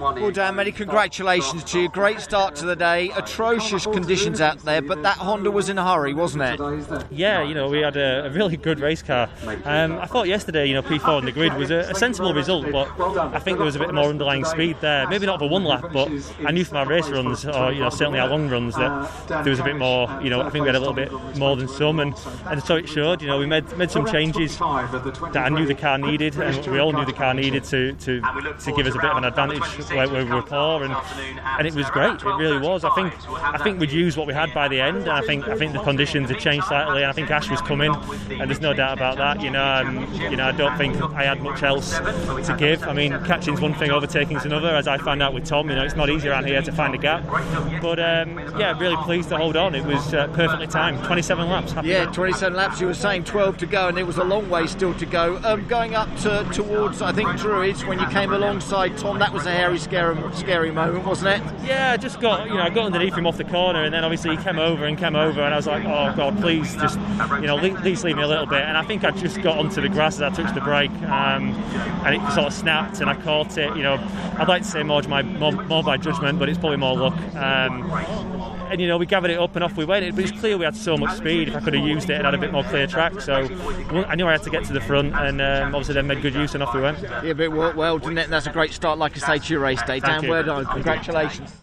Well, Dan, mate, congratulations to you. Great start to the day. Atrocious conditions out there, but that Honda was in a hurry, wasn't it? Yeah, you know, we had a really good race car. I thought yesterday, you know, P4 on the grid was a sensible result, but I think there was a bit more underlying speed there. Maybe not for one lap, but I knew from our race runs, or, you know, certainly our long runs, that there was a bit more, you know, I think we had a little bit more than some, and so it showed. You know, we made some changes that I knew the car needed, and we all knew the car needed to give us a bit of an advantage where we were poor, and it was great. It really was. I think we'd used what we had by the end, and I think the conditions had changed slightly. I think Ash was coming, and there's no doubt about that. You know, I don't think I had much else to give. I mean, catching's one thing, overtaking's another. As I found out with Tom, you know, it's not easy around here to find a gap. But yeah, really pleased to hold on. It was perfectly timed. 27 laps. Yeah, 27 laps. You were saying 12 to go, and it was a long way still to go. Going up towards, I think, Druids, when you came alongside Tom, that was a hairy, scary moment, wasn't it? Yeah, I just got, you know, I got underneath him off the corner, and then obviously he came over, and I was like, oh God, please just, you know, please leave me a little bit. And I think I just got onto the grass as I touched the brake, and it sort of snapped, and I caught it. You know, I'd like to say more by judgment, but it's probably more luck. And you know, we gathered it up and off we went. It was clear we had so much speed. If I could have used it and had a bit more clear track, so I knew I had to get to the front, and obviously then made good use, and off we went. Yeah, but it worked well, didn't it? And that's a great start, like I say, to your race day. Dan, well done. Congratulations.